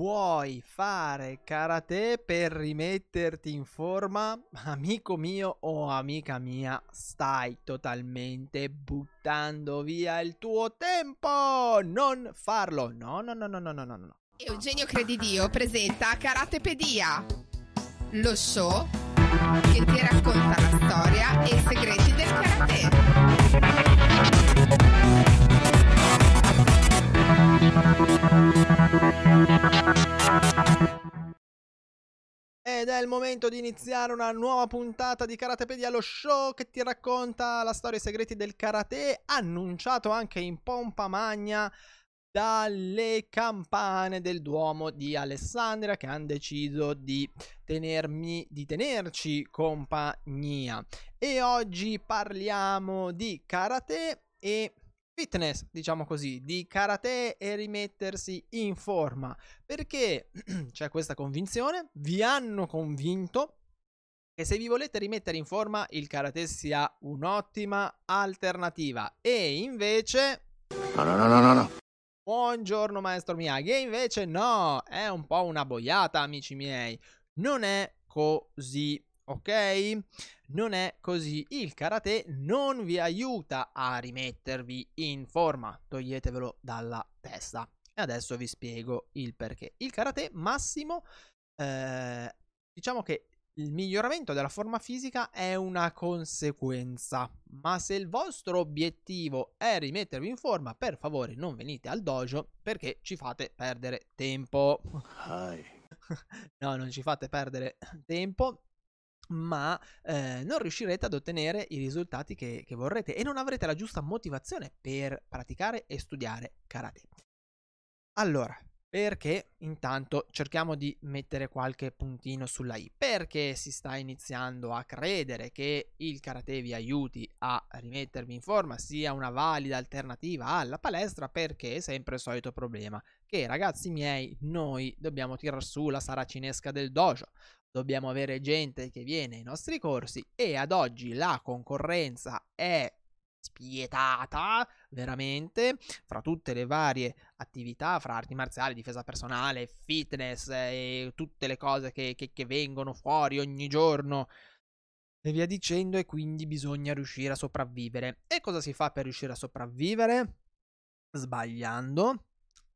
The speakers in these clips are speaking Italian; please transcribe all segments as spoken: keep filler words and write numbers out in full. Vuoi fare karate per rimetterti in forma? Amico mio o amica mia, stai totalmente buttando via il tuo tempo! Non farlo! No, no, no, no, no, no, no, no. Eugenio Credidio presenta Karatepedia, lo show che ti racconta la storia e i segreti del karate. Ed è il momento di iniziare una nuova puntata di Karatepedia, lo show che ti racconta la storia e i segreti del karate, annunciato anche in pompa magna dalle campane del Duomo di Alessandria, che hanno deciso di tenermi di tenerci compagnia. E oggi parliamo di karate e fitness, diciamo così, di karate e rimettersi in forma, perché c'è questa convinzione, vi hanno convinto che se vi volete rimettere in forma il karate sia un'ottima alternativa. E invece no no no no no, no. Buongiorno maestro Miyagi, e invece no, è un po' una boiata amici miei, non è così, ok? Non è così, il karate non vi aiuta a rimettervi in forma, toglietevelo dalla testa. E adesso vi spiego il perché. Il karate massimo, eh, diciamo che il miglioramento della forma fisica è una conseguenza, ma se il vostro obiettivo è rimettervi in forma, per favore non venite al dojo perché ci fate perdere tempo. No, non ci fate perdere tempo, ma eh, non riuscirete ad ottenere i risultati che, che vorrete e non avrete la giusta motivazione per praticare e studiare karate. Allora, perché intanto cerchiamo di mettere qualche puntino sulla i. Perché si sta iniziando a credere che il karate vi aiuti a rimettervi in forma, sia una valida alternativa alla palestra? Perché è sempre il solito problema che, ragazzi miei, noi dobbiamo tirar su la saracinesca del dojo, dobbiamo avere gente che viene ai nostri corsi e ad oggi la concorrenza è spietata veramente fra tutte le varie attività, fra arti marziali, difesa personale, fitness e tutte le cose che, che, che vengono fuori ogni giorno e via dicendo, e quindi bisogna riuscire a sopravvivere. E cosa si fa per riuscire a sopravvivere? Sbagliando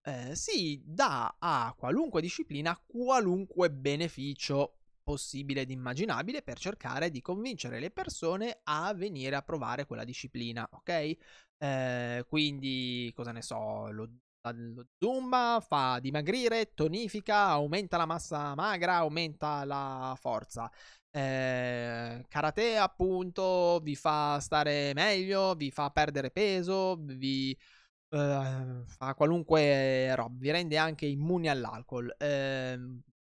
eh, si dà a qualunque disciplina qualunque beneficio possibile ed immaginabile per cercare di convincere le persone a venire a provare quella disciplina, ok? Eh, quindi, cosa ne so, lo, lo zumba fa dimagrire, tonifica, aumenta la massa magra, aumenta la forza. Eh, karate, appunto, vi fa stare meglio, vi fa perdere peso, vi... Eh, fa qualunque roba, vi rende anche immuni all'alcol. Eh,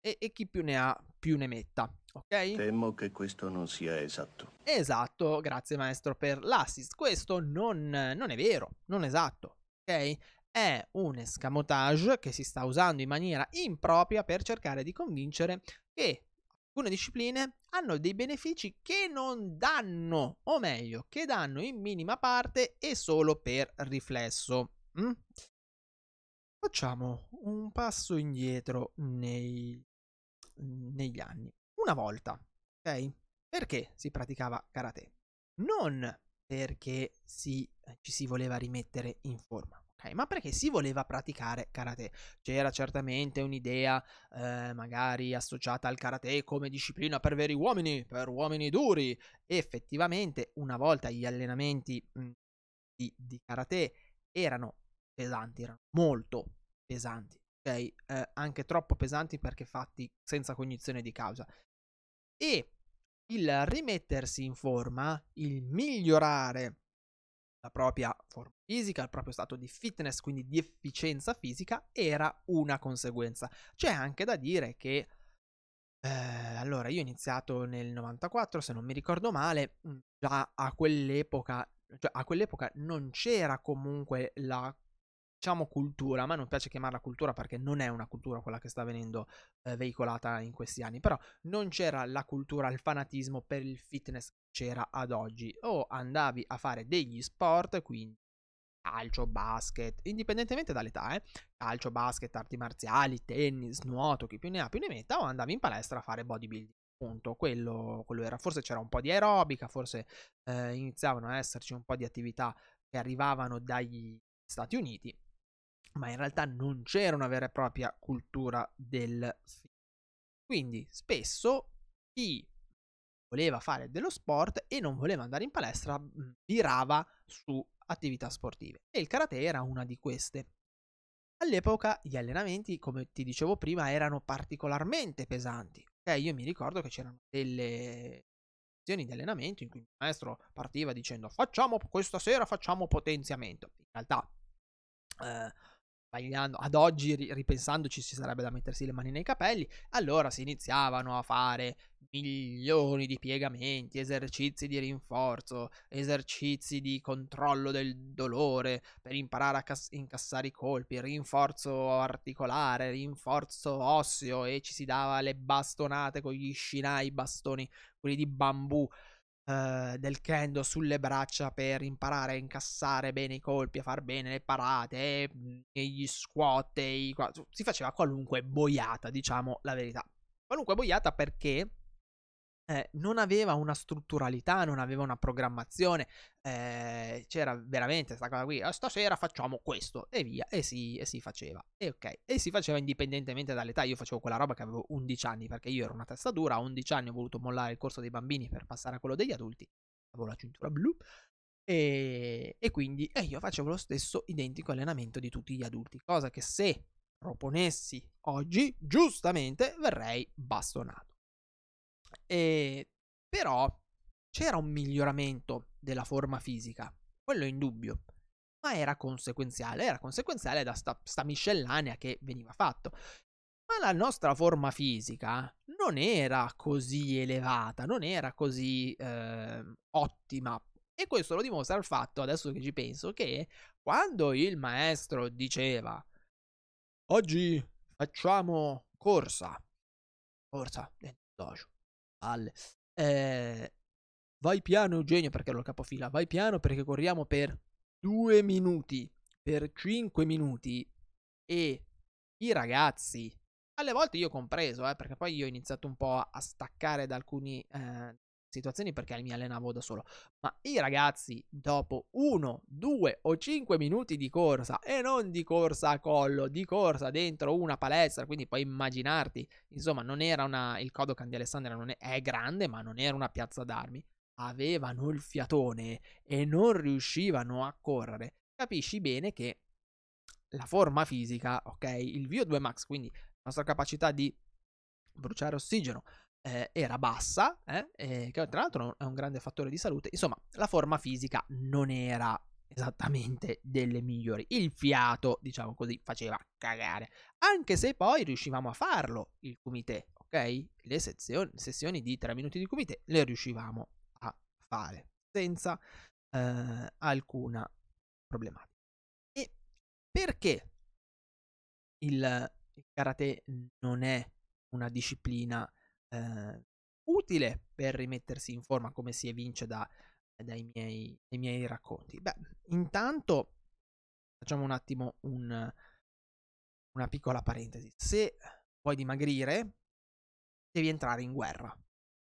E, e chi più ne ha più ne metta, ok? Temo che questo non sia esatto. Esatto, grazie maestro per l'assist. Questo non, non è vero, non è esatto, ok? È un escamotage che si sta usando in maniera impropria per cercare di convincere che alcune discipline hanno dei benefici che non danno, o meglio, che danno in minima parte e solo per riflesso. Mm? Facciamo un passo indietro nei... negli anni. Una volta, ok? Perché si praticava karate? Non perché si, ci si voleva rimettere in forma, ok? Ma perché si voleva praticare karate. C'era certamente un'idea eh, magari associata al karate come disciplina per veri uomini, per uomini duri. Effettivamente una volta gli allenamenti mh, di, di karate erano pesanti, erano molto pesanti, ok? Eh, anche troppo pesanti perché fatti senza cognizione di causa. E il rimettersi in forma, il migliorare la propria forma fisica, il proprio stato di fitness, quindi di efficienza fisica, era una conseguenza. C'è anche da dire che, eh, allora, io ho iniziato nel novantaquattro, se non mi ricordo male, già a quell'epoca, cioè a quell'epoca non c'era comunque la diciamo cultura, ma non piace chiamarla cultura perché non è una cultura quella che sta venendo eh, veicolata in questi anni, però non c'era la cultura, il fanatismo per il fitness che c'era ad oggi. O andavi a fare degli sport, quindi calcio, basket, indipendentemente dall'età, eh? Calcio, basket, arti marziali, tennis, nuoto, chi più ne ha più ne metta, o andavi in palestra a fare bodybuilding. Punto. Quello, quello era, forse c'era un po' di aerobica, forse eh, iniziavano a esserci un po' di attività che arrivavano dagli Stati Uniti, ma in realtà non c'era una vera e propria cultura del fitness. Quindi spesso chi voleva fare dello sport e non voleva andare in palestra virava su attività sportive, e il karate era una di queste. All'epoca gli allenamenti, come ti dicevo prima, erano particolarmente pesanti. Eh, io mi ricordo che c'erano delle lezioni di allenamento in cui il maestro partiva dicendo: facciamo questa sera, facciamo potenziamento. In realtà, eh, sbagliando, ad oggi ripensandoci, ci sarebbe da mettersi le mani nei capelli. Allora si iniziavano a fare milioni di piegamenti, esercizi di rinforzo, esercizi di controllo del dolore per imparare a incassare i colpi, rinforzo articolare, rinforzo osseo, e ci si dava le bastonate con gli shinai, bastoni, quelli di bambù eh, del kendo sulle braccia, per imparare a incassare bene i colpi, a far bene le parate, e, e gli squat, e i... si faceva qualunque boiata, diciamo la verità. Qualunque boiata, perché Eh, non aveva una strutturalità, non aveva una programmazione, eh, c'era veramente questa cosa qui: ah, stasera facciamo questo, e via, e si, e si faceva, e ok, e si faceva indipendentemente dall'età. Io facevo quella roba che avevo undici anni, perché io ero una testa dura, a undici anni ho voluto mollare il corso dei bambini per passare a quello degli adulti, avevo la cintura blu, e, e quindi eh, io facevo lo stesso identico allenamento di tutti gli adulti, cosa che se proponessi oggi, giustamente, verrei bastonato. E però c'era un miglioramento della forma fisica, quello è indubbio, ma era conseguenziale, era conseguenziale da sta, sta miscellanea che veniva fatto. Ma la nostra forma fisica non era così elevata, non era così eh, ottima, e questo lo dimostra il fatto, adesso che ci penso, che quando il maestro diceva: oggi facciamo corsa, corsa dentro il dojo, Eh, vai piano Eugenio perché ero il capofila, vai piano perché corriamo per due minuti, per cinque minuti, e i ragazzi, alle volte io compreso, eh, perché poi io ho iniziato un po' a staccare da alcune eh, situazioni perché mi allenavo da solo, ma i ragazzi dopo uno, due o cinque minuti di corsa, e non di corsa a collo, di corsa dentro una palestra, quindi puoi immaginarti, insomma, non era una, il Kodokan di Alessandra non è, è grande, ma non era una piazza d'armi, avevano il fiatone e non riuscivano a correre. Capisci bene che la forma fisica, ok, il V O due max, quindi la nostra capacità di bruciare ossigeno, Eh, era bassa, eh, eh, che tra l'altro è un grande fattore di salute. Insomma, la forma fisica non era esattamente delle migliori, il fiato, diciamo così, faceva cagare, anche se poi riuscivamo a farlo il kumite, ok? Le sezioni, sessioni di tre minuti di kumite le riuscivamo a fare senza eh, alcuna problematica. E perché il, il karate non è una disciplina utile per rimettersi in forma, come si evince da, dai, miei, dai miei racconti? Beh, intanto facciamo un attimo un, una piccola parentesi. Se vuoi dimagrire, devi entrare in guerra,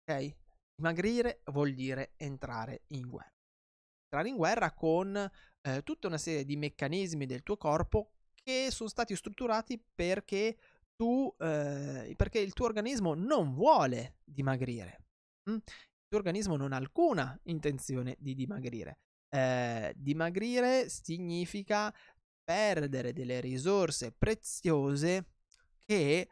ok? Dimagrire vuol dire entrare in guerra. Entrare in guerra con eh, tutta una serie di meccanismi del tuo corpo che sono stati strutturati perché Tu, eh, perché il tuo organismo non vuole dimagrire, mm? il tuo organismo non ha alcuna intenzione di dimagrire. Eh, dimagrire significa perdere delle risorse preziose che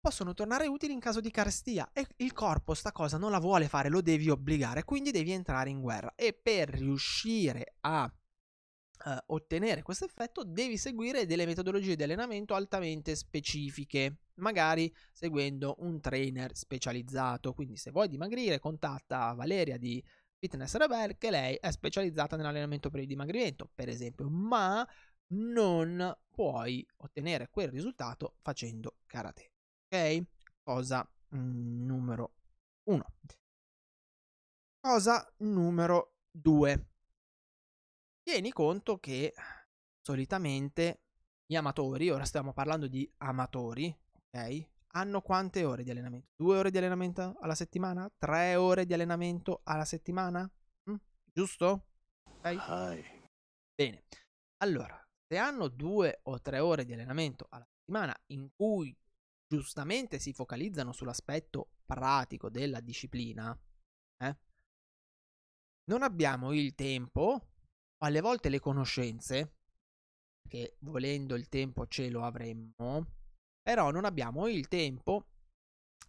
possono tornare utili in caso di carestia, e il corpo sta cosa non la vuole fare, lo devi obbligare, quindi devi entrare in guerra, e per riuscire a Uh, ottenere questo effetto devi seguire delle metodologie di allenamento altamente specifiche, magari seguendo un trainer specializzato. Quindi se vuoi dimagrire, contatta Valeria di Fitness Rebel, che lei è specializzata nell'allenamento per il dimagrimento, per esempio, ma non puoi ottenere quel risultato facendo karate, ok? Cosa mm, numero uno. Cosa numero due. Tieni conto che solitamente gli amatori, ora stiamo parlando di amatori, ok? Hanno quante ore di allenamento? Due ore di allenamento alla settimana? Tre ore di allenamento alla settimana? Mm? Giusto? Ok? Bene. Allora, se hanno due o tre ore di allenamento alla settimana in cui giustamente si focalizzano sull'aspetto pratico della disciplina, eh, non abbiamo il tempo, o alle volte le conoscenze, che volendo il tempo ce lo avremmo, però non abbiamo il tempo,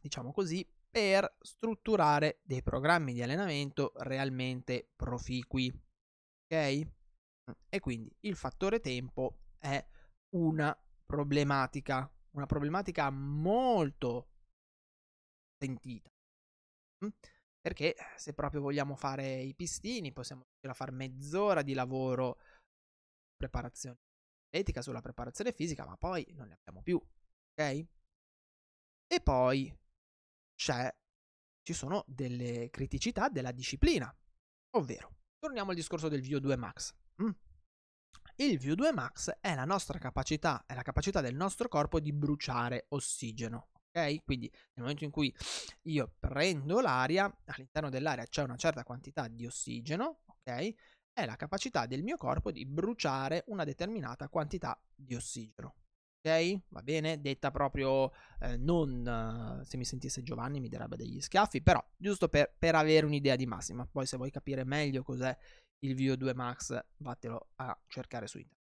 diciamo così, per strutturare dei programmi di allenamento realmente proficui, ok? E quindi il fattore tempo è una problematica, una problematica molto sentita, perché se proprio vogliamo fare i pistini possiamo fare mezz'ora di lavoro preparazione atletica sulla preparazione fisica, ma poi non ne abbiamo più, ok? E poi c'è, ci sono delle criticità della disciplina, ovvero torniamo al discorso del V O due max. Il V O due max è la nostra capacità, è la capacità del nostro corpo di bruciare ossigeno, ok? Quindi nel momento in cui io prendo l'aria, all'interno dell'aria c'è una certa quantità di ossigeno, ok? È la capacità del mio corpo di bruciare una determinata quantità di ossigeno, ok? Va bene? Detta proprio eh, non... Eh, se mi sentisse Giovanni mi darebbe degli schiaffi, però giusto per, per avere un'idea di massima. Poi se vuoi capire meglio cos'è il V O due max, vattelo a cercare su internet.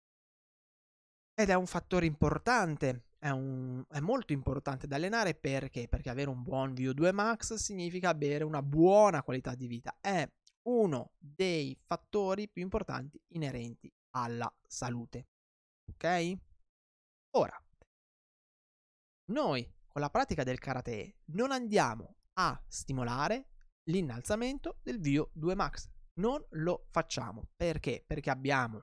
Ed è un fattore importante, è, un, è molto importante da allenare, perché? Perché avere un buon V O due max significa avere una buona qualità di vita. È uno dei fattori più importanti inerenti alla salute, ok? Ora, noi con la pratica del karate non andiamo a stimolare l'innalzamento del V O due max. Non lo facciamo. Perché? Perché abbiamo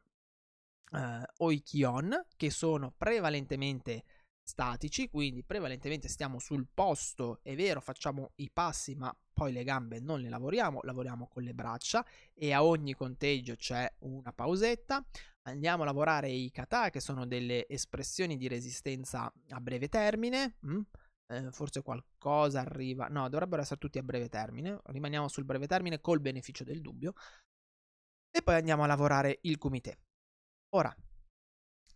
eh, oikion che sono prevalentemente statici, quindi prevalentemente stiamo sul posto, è vero, facciamo i passi, ma poi le gambe non le lavoriamo, lavoriamo con le braccia e a ogni conteggio c'è una pausetta. Andiamo a lavorare i kata, che sono delle espressioni di resistenza a breve termine, mm? Eh, forse qualcosa arriva, no, dovrebbero essere tutti a breve termine, rimaniamo sul breve termine col beneficio del dubbio, e poi andiamo a lavorare il kumite. Ora,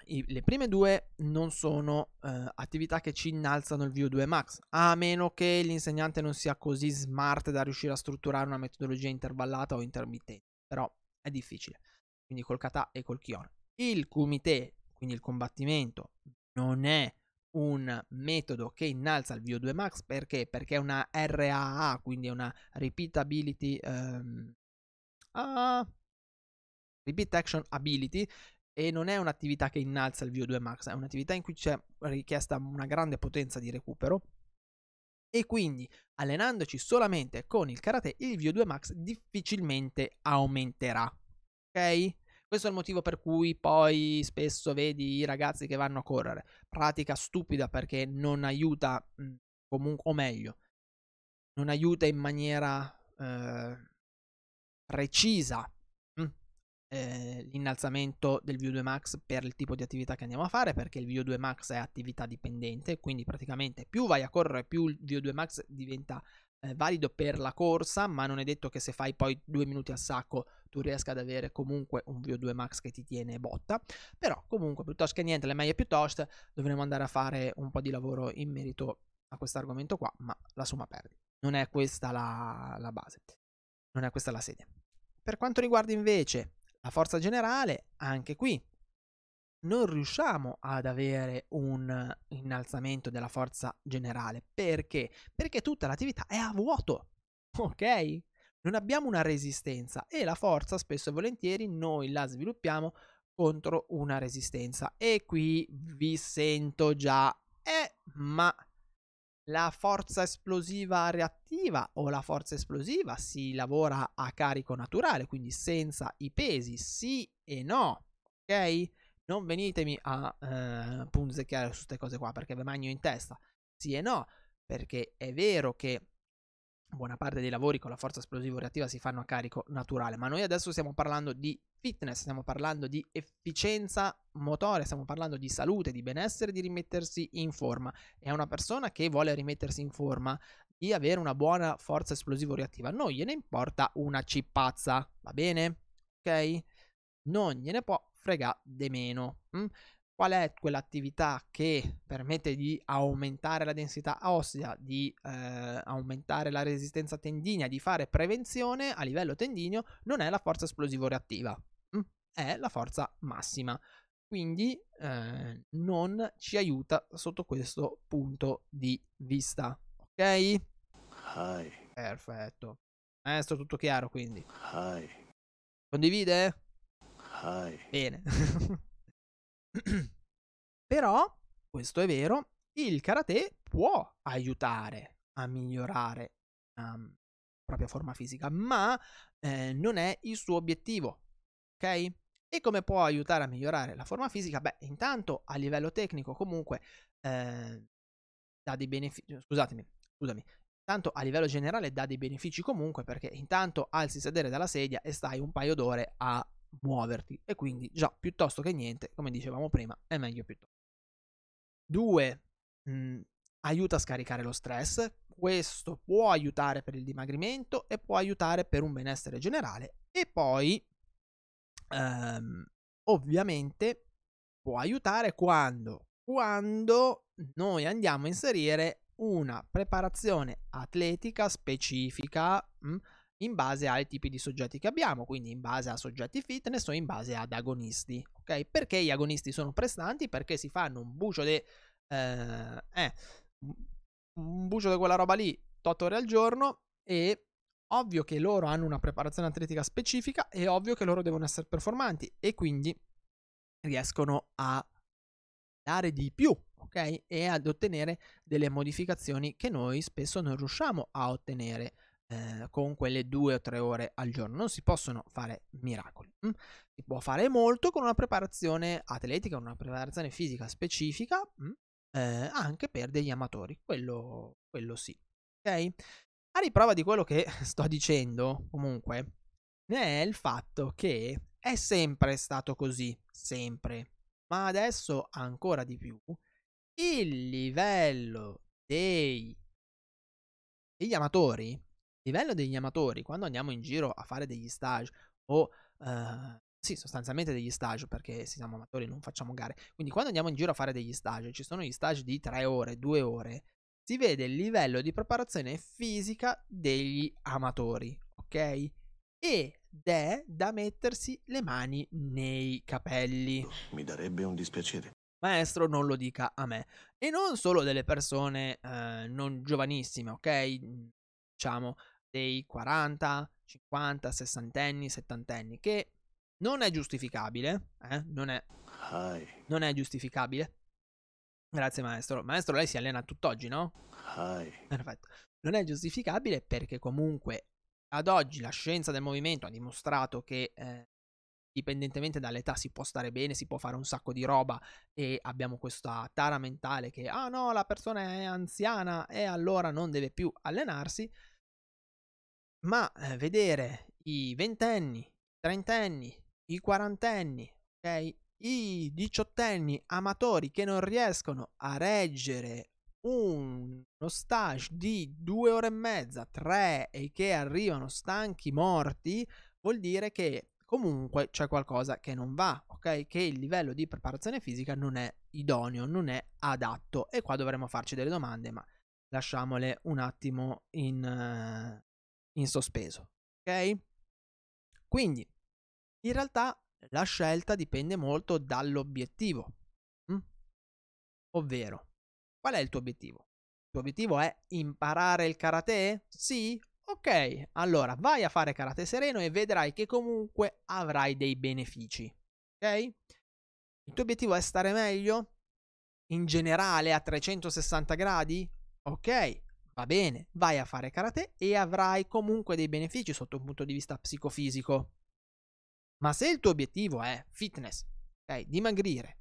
i, le prime due non sono eh, attività che ci innalzano il V O due max, a meno che l'insegnante non sia così smart da riuscire a strutturare una metodologia intervallata o intermittente, però è difficile, quindi col kata e col kion. Il kumite, quindi il combattimento, non è un metodo che innalza il V O due max, perché? Perché è una R A A, quindi è una repeatability um, uh, repeat action ability, e non è un'attività che innalza il V O due max, è un'attività in cui c'è richiesta una grande potenza di recupero, e quindi allenandoci solamente con il karate il V O due max difficilmente aumenterà, ok? Questo è il motivo per cui poi spesso vedi i ragazzi che vanno a correre. Pratica stupida, perché non aiuta comunque, o meglio, non aiuta in maniera eh, precisa eh, l'innalzamento del V O due max per il tipo di attività che andiamo a fare, perché il V O due max è attività dipendente, quindi praticamente più vai a correre più il V O due max diventa eh, valido per la corsa, ma non è detto che se fai poi due minuti a sacco tu riesca ad avere comunque un V O due max che ti tiene botta. Però comunque, piuttosto che niente, le maglie piuttosto, dovremo andare a fare un po' di lavoro in merito a questo argomento qua, ma la somma perdi. Non è questa la, la base, non è questa la sede. Per quanto riguarda invece la forza generale, anche qui non riusciamo ad avere un innalzamento della forza generale. Perché? Perché tutta l'attività è a vuoto, ok? Non abbiamo una resistenza, e la forza spesso e volentieri noi la sviluppiamo contro una resistenza. E qui vi sento già, eh, ma la forza esplosiva reattiva o la forza esplosiva si lavora a carico naturale, quindi senza i pesi? Sì e no, ok? Non venitemi a eh, punzecchiare su queste cose qua perché ve magno in testa. Sì e no, perché è vero che buona parte dei lavori con la forza esplosivo-reattiva si fanno a carico naturale, ma noi adesso stiamo parlando di fitness, stiamo parlando di efficienza motore, stiamo parlando di salute, di benessere, di rimettersi in forma. È una persona che vuole rimettersi in forma, di avere una buona forza esplosivo-reattiva, non gliene importa una cipazza, va bene? Ok? Non gliene può fregare di meno. Hm? Qual è quell'attività che permette di aumentare la densità ossea, di eh, aumentare la resistenza tendinea, di fare prevenzione a livello tendineo? Non è la forza esplosivo-reattiva, è la forza massima. Quindi eh, non ci aiuta sotto questo punto di vista. Ok? Hi. Perfetto. Eh, sto tutto chiaro quindi. Hi. Condivide? Hi. Bene. Però, questo è vero, il karate può aiutare a migliorare la propria forma fisica, ma eh, non è il suo obiettivo, ok? E come può aiutare a migliorare la forma fisica? Beh, intanto a livello tecnico comunque eh, dà dei benefici, scusatemi, scusami, intanto a livello generale dà dei benefici comunque, perché intanto alzi il sedere dalla sedia e stai un paio d'ore a muoverti, e quindi già piuttosto che niente, come dicevamo prima, è meglio piuttosto. Due, mh, aiuta a scaricare lo stress. Questo può aiutare per il dimagrimento e può aiutare per un benessere generale, e poi ehm, ovviamente può aiutare quando quando noi andiamo a inserire una preparazione atletica specifica mh, in base ai tipi di soggetti che abbiamo, quindi in base a soggetti fitness o in base ad agonisti, ok? Perché gli agonisti sono prestanti? Perché si fanno un bucio di eh, eh, un bucio di quella roba lì otto ore al giorno, e ovvio che loro hanno una preparazione atletica specifica, è ovvio che loro devono essere performanti e quindi riescono a dare di più, ok? E ad ottenere delle modificazioni che noi spesso non riusciamo a ottenere con quelle due o tre ore al giorno. Non si possono fare miracoli. Si può fare molto con una preparazione atletica, una preparazione fisica specifica, eh, anche per degli amatori, quello, quello sì, ok? A riprova di quello che sto dicendo comunque è il fatto che è sempre stato così, sempre, ma adesso ancora di più. Il livello dei degli amatori Il livello degli amatori, quando andiamo in giro a fare degli stage o eh, sì, sostanzialmente degli stage, perché siamo amatori, non facciamo gare, quindi quando andiamo in giro a fare degli stage, ci sono gli stage di tre ore, due ore, si vede il livello di preparazione fisica degli amatori, ok? Ed è da mettersi le mani nei capelli. Mi darebbe un dispiacere. Maestro, non lo dica a me. E non solo delle persone eh, non giovanissime, ok? Diciamo dei quaranta, cinquanta, sessantenni, settantenni, che non è giustificabile, eh? non, è, non è giustificabile. Grazie maestro. Maestro, lei si allena tutt'oggi, no? Hi. Perfetto. Non è giustificabile perché comunque ad oggi la scienza del movimento ha dimostrato che eh, dipendentemente dall'età si può stare bene, si può fare un sacco di roba, e abbiamo questa tara mentale che ah no, la persona è anziana e allora non deve più allenarsi. Ma eh, vedere i ventenni, i trentenni, i quarantenni, okay, i diciottenni amatori che non riescono a reggere uno stage di due ore e mezza, tre, e che arrivano stanchi morti, vuol dire che comunque c'è qualcosa che non va, ok? Che il livello di preparazione fisica non è idoneo, non è adatto, e qua dovremmo farci delle domande, ma lasciamole un attimo in... Uh, in sospeso, ok? Quindi in realtà la scelta dipende molto dall'obiettivo, hm? Ovvero, qual è il tuo obiettivo? Il tuo obiettivo è imparare il karate? Sì? Ok, allora vai a fare karate sereno e vedrai che comunque avrai dei benefici, ok? Il tuo obiettivo è stare meglio? In generale a trecentosessanta gradi? Ok, va bene, vai a fare karate e avrai comunque dei benefici sotto un punto di vista psicofisico. Ma se il tuo obiettivo è fitness, ok, dimagrire,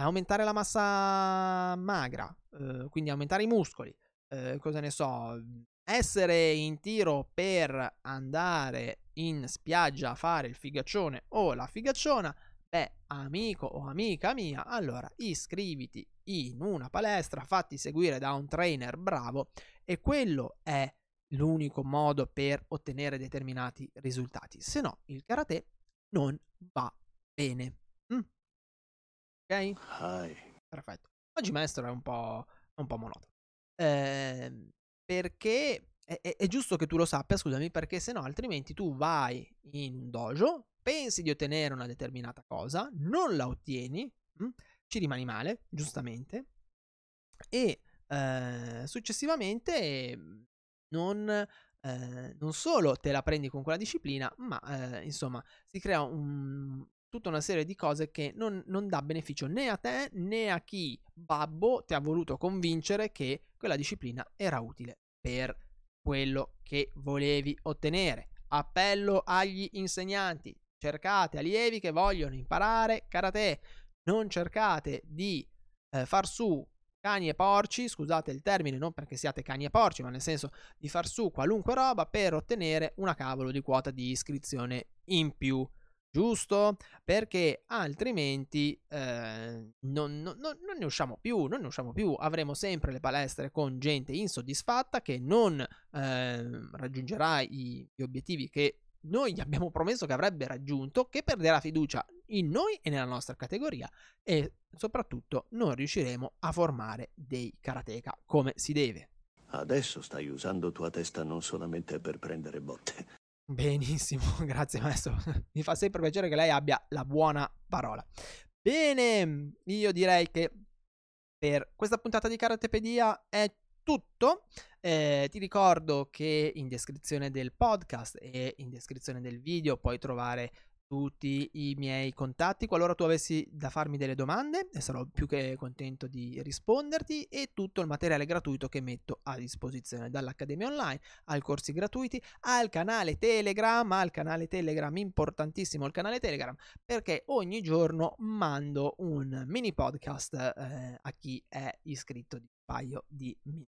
aumentare la massa magra, eh, quindi aumentare i muscoli, eh, cosa ne so, essere in tiro per andare in spiaggia a fare il figaccione o la figacciona, beh, amico o amica mia, allora iscriviti in una palestra, fatti seguire da un trainer bravo, e quello è l'unico modo per ottenere determinati risultati, se no il karate non va bene. Mm. Ok? Hi. Perfetto. Oggi maestro è un po', un po' monotono, eh, perché è, è, è giusto che tu lo sappia, scusami, perché se no altrimenti tu vai in un dojo, pensi di ottenere una determinata cosa, non la ottieni, mh? Ci rimani male, giustamente, e eh, successivamente non, eh, non solo te la prendi con quella disciplina, ma eh, insomma si crea un, tutta una serie di cose che non, non dà beneficio né a te né a chi babbo ti ha voluto convincere che quella disciplina era utile per quello che volevi ottenere. Appello agli insegnanti: cercate allievi che vogliono imparare karate, non cercate di eh, far su cani e porci, scusate il termine, non perché siate cani e porci, ma nel senso di far su qualunque roba per ottenere una cavolo di quota di iscrizione in più, giusto? Perché altrimenti eh, non, non, non ne usciamo più, non ne usciamo più, avremo sempre le palestre con gente insoddisfatta che non eh, raggiungerà i, gli obiettivi che noi gli abbiamo promesso che avrebbe raggiunto, che perderà fiducia in noi e nella nostra categoria, e soprattutto non riusciremo a formare dei karateka come si deve. Adesso stai usando tua testa non solamente per prendere botte. Benissimo, grazie maestro, mi fa sempre piacere che lei abbia la buona parola. Bene, io direi che per questa puntata di Karatepedia è tutto. Eh, ti ricordo che in descrizione del podcast e in descrizione del video puoi trovare tutti i miei contatti qualora tu avessi da farmi delle domande, e sarò più che contento di risponderti, e tutto il materiale gratuito che metto a disposizione, dall'Accademia Online ai corsi gratuiti, al canale Telegram, al canale Telegram, importantissimo il canale Telegram, perché ogni giorno mando un mini podcast eh, a chi è iscritto di un paio di minuti.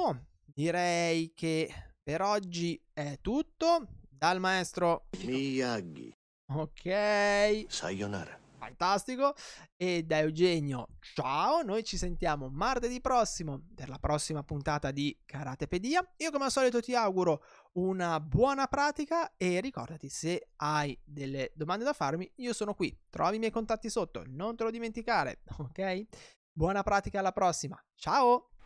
Oh, direi che per oggi è tutto. Dal maestro Miyagi. Ok. Sayonara. Fantastico. E da Eugenio, ciao. Noi ci sentiamo martedì prossimo per la prossima puntata di Karatepedia. Io come al solito ti auguro una buona pratica, e ricordati, se hai delle domande da farmi, io sono qui. Trovi i miei contatti sotto, non te lo dimenticare, ok? Buona pratica, alla prossima. Ciao.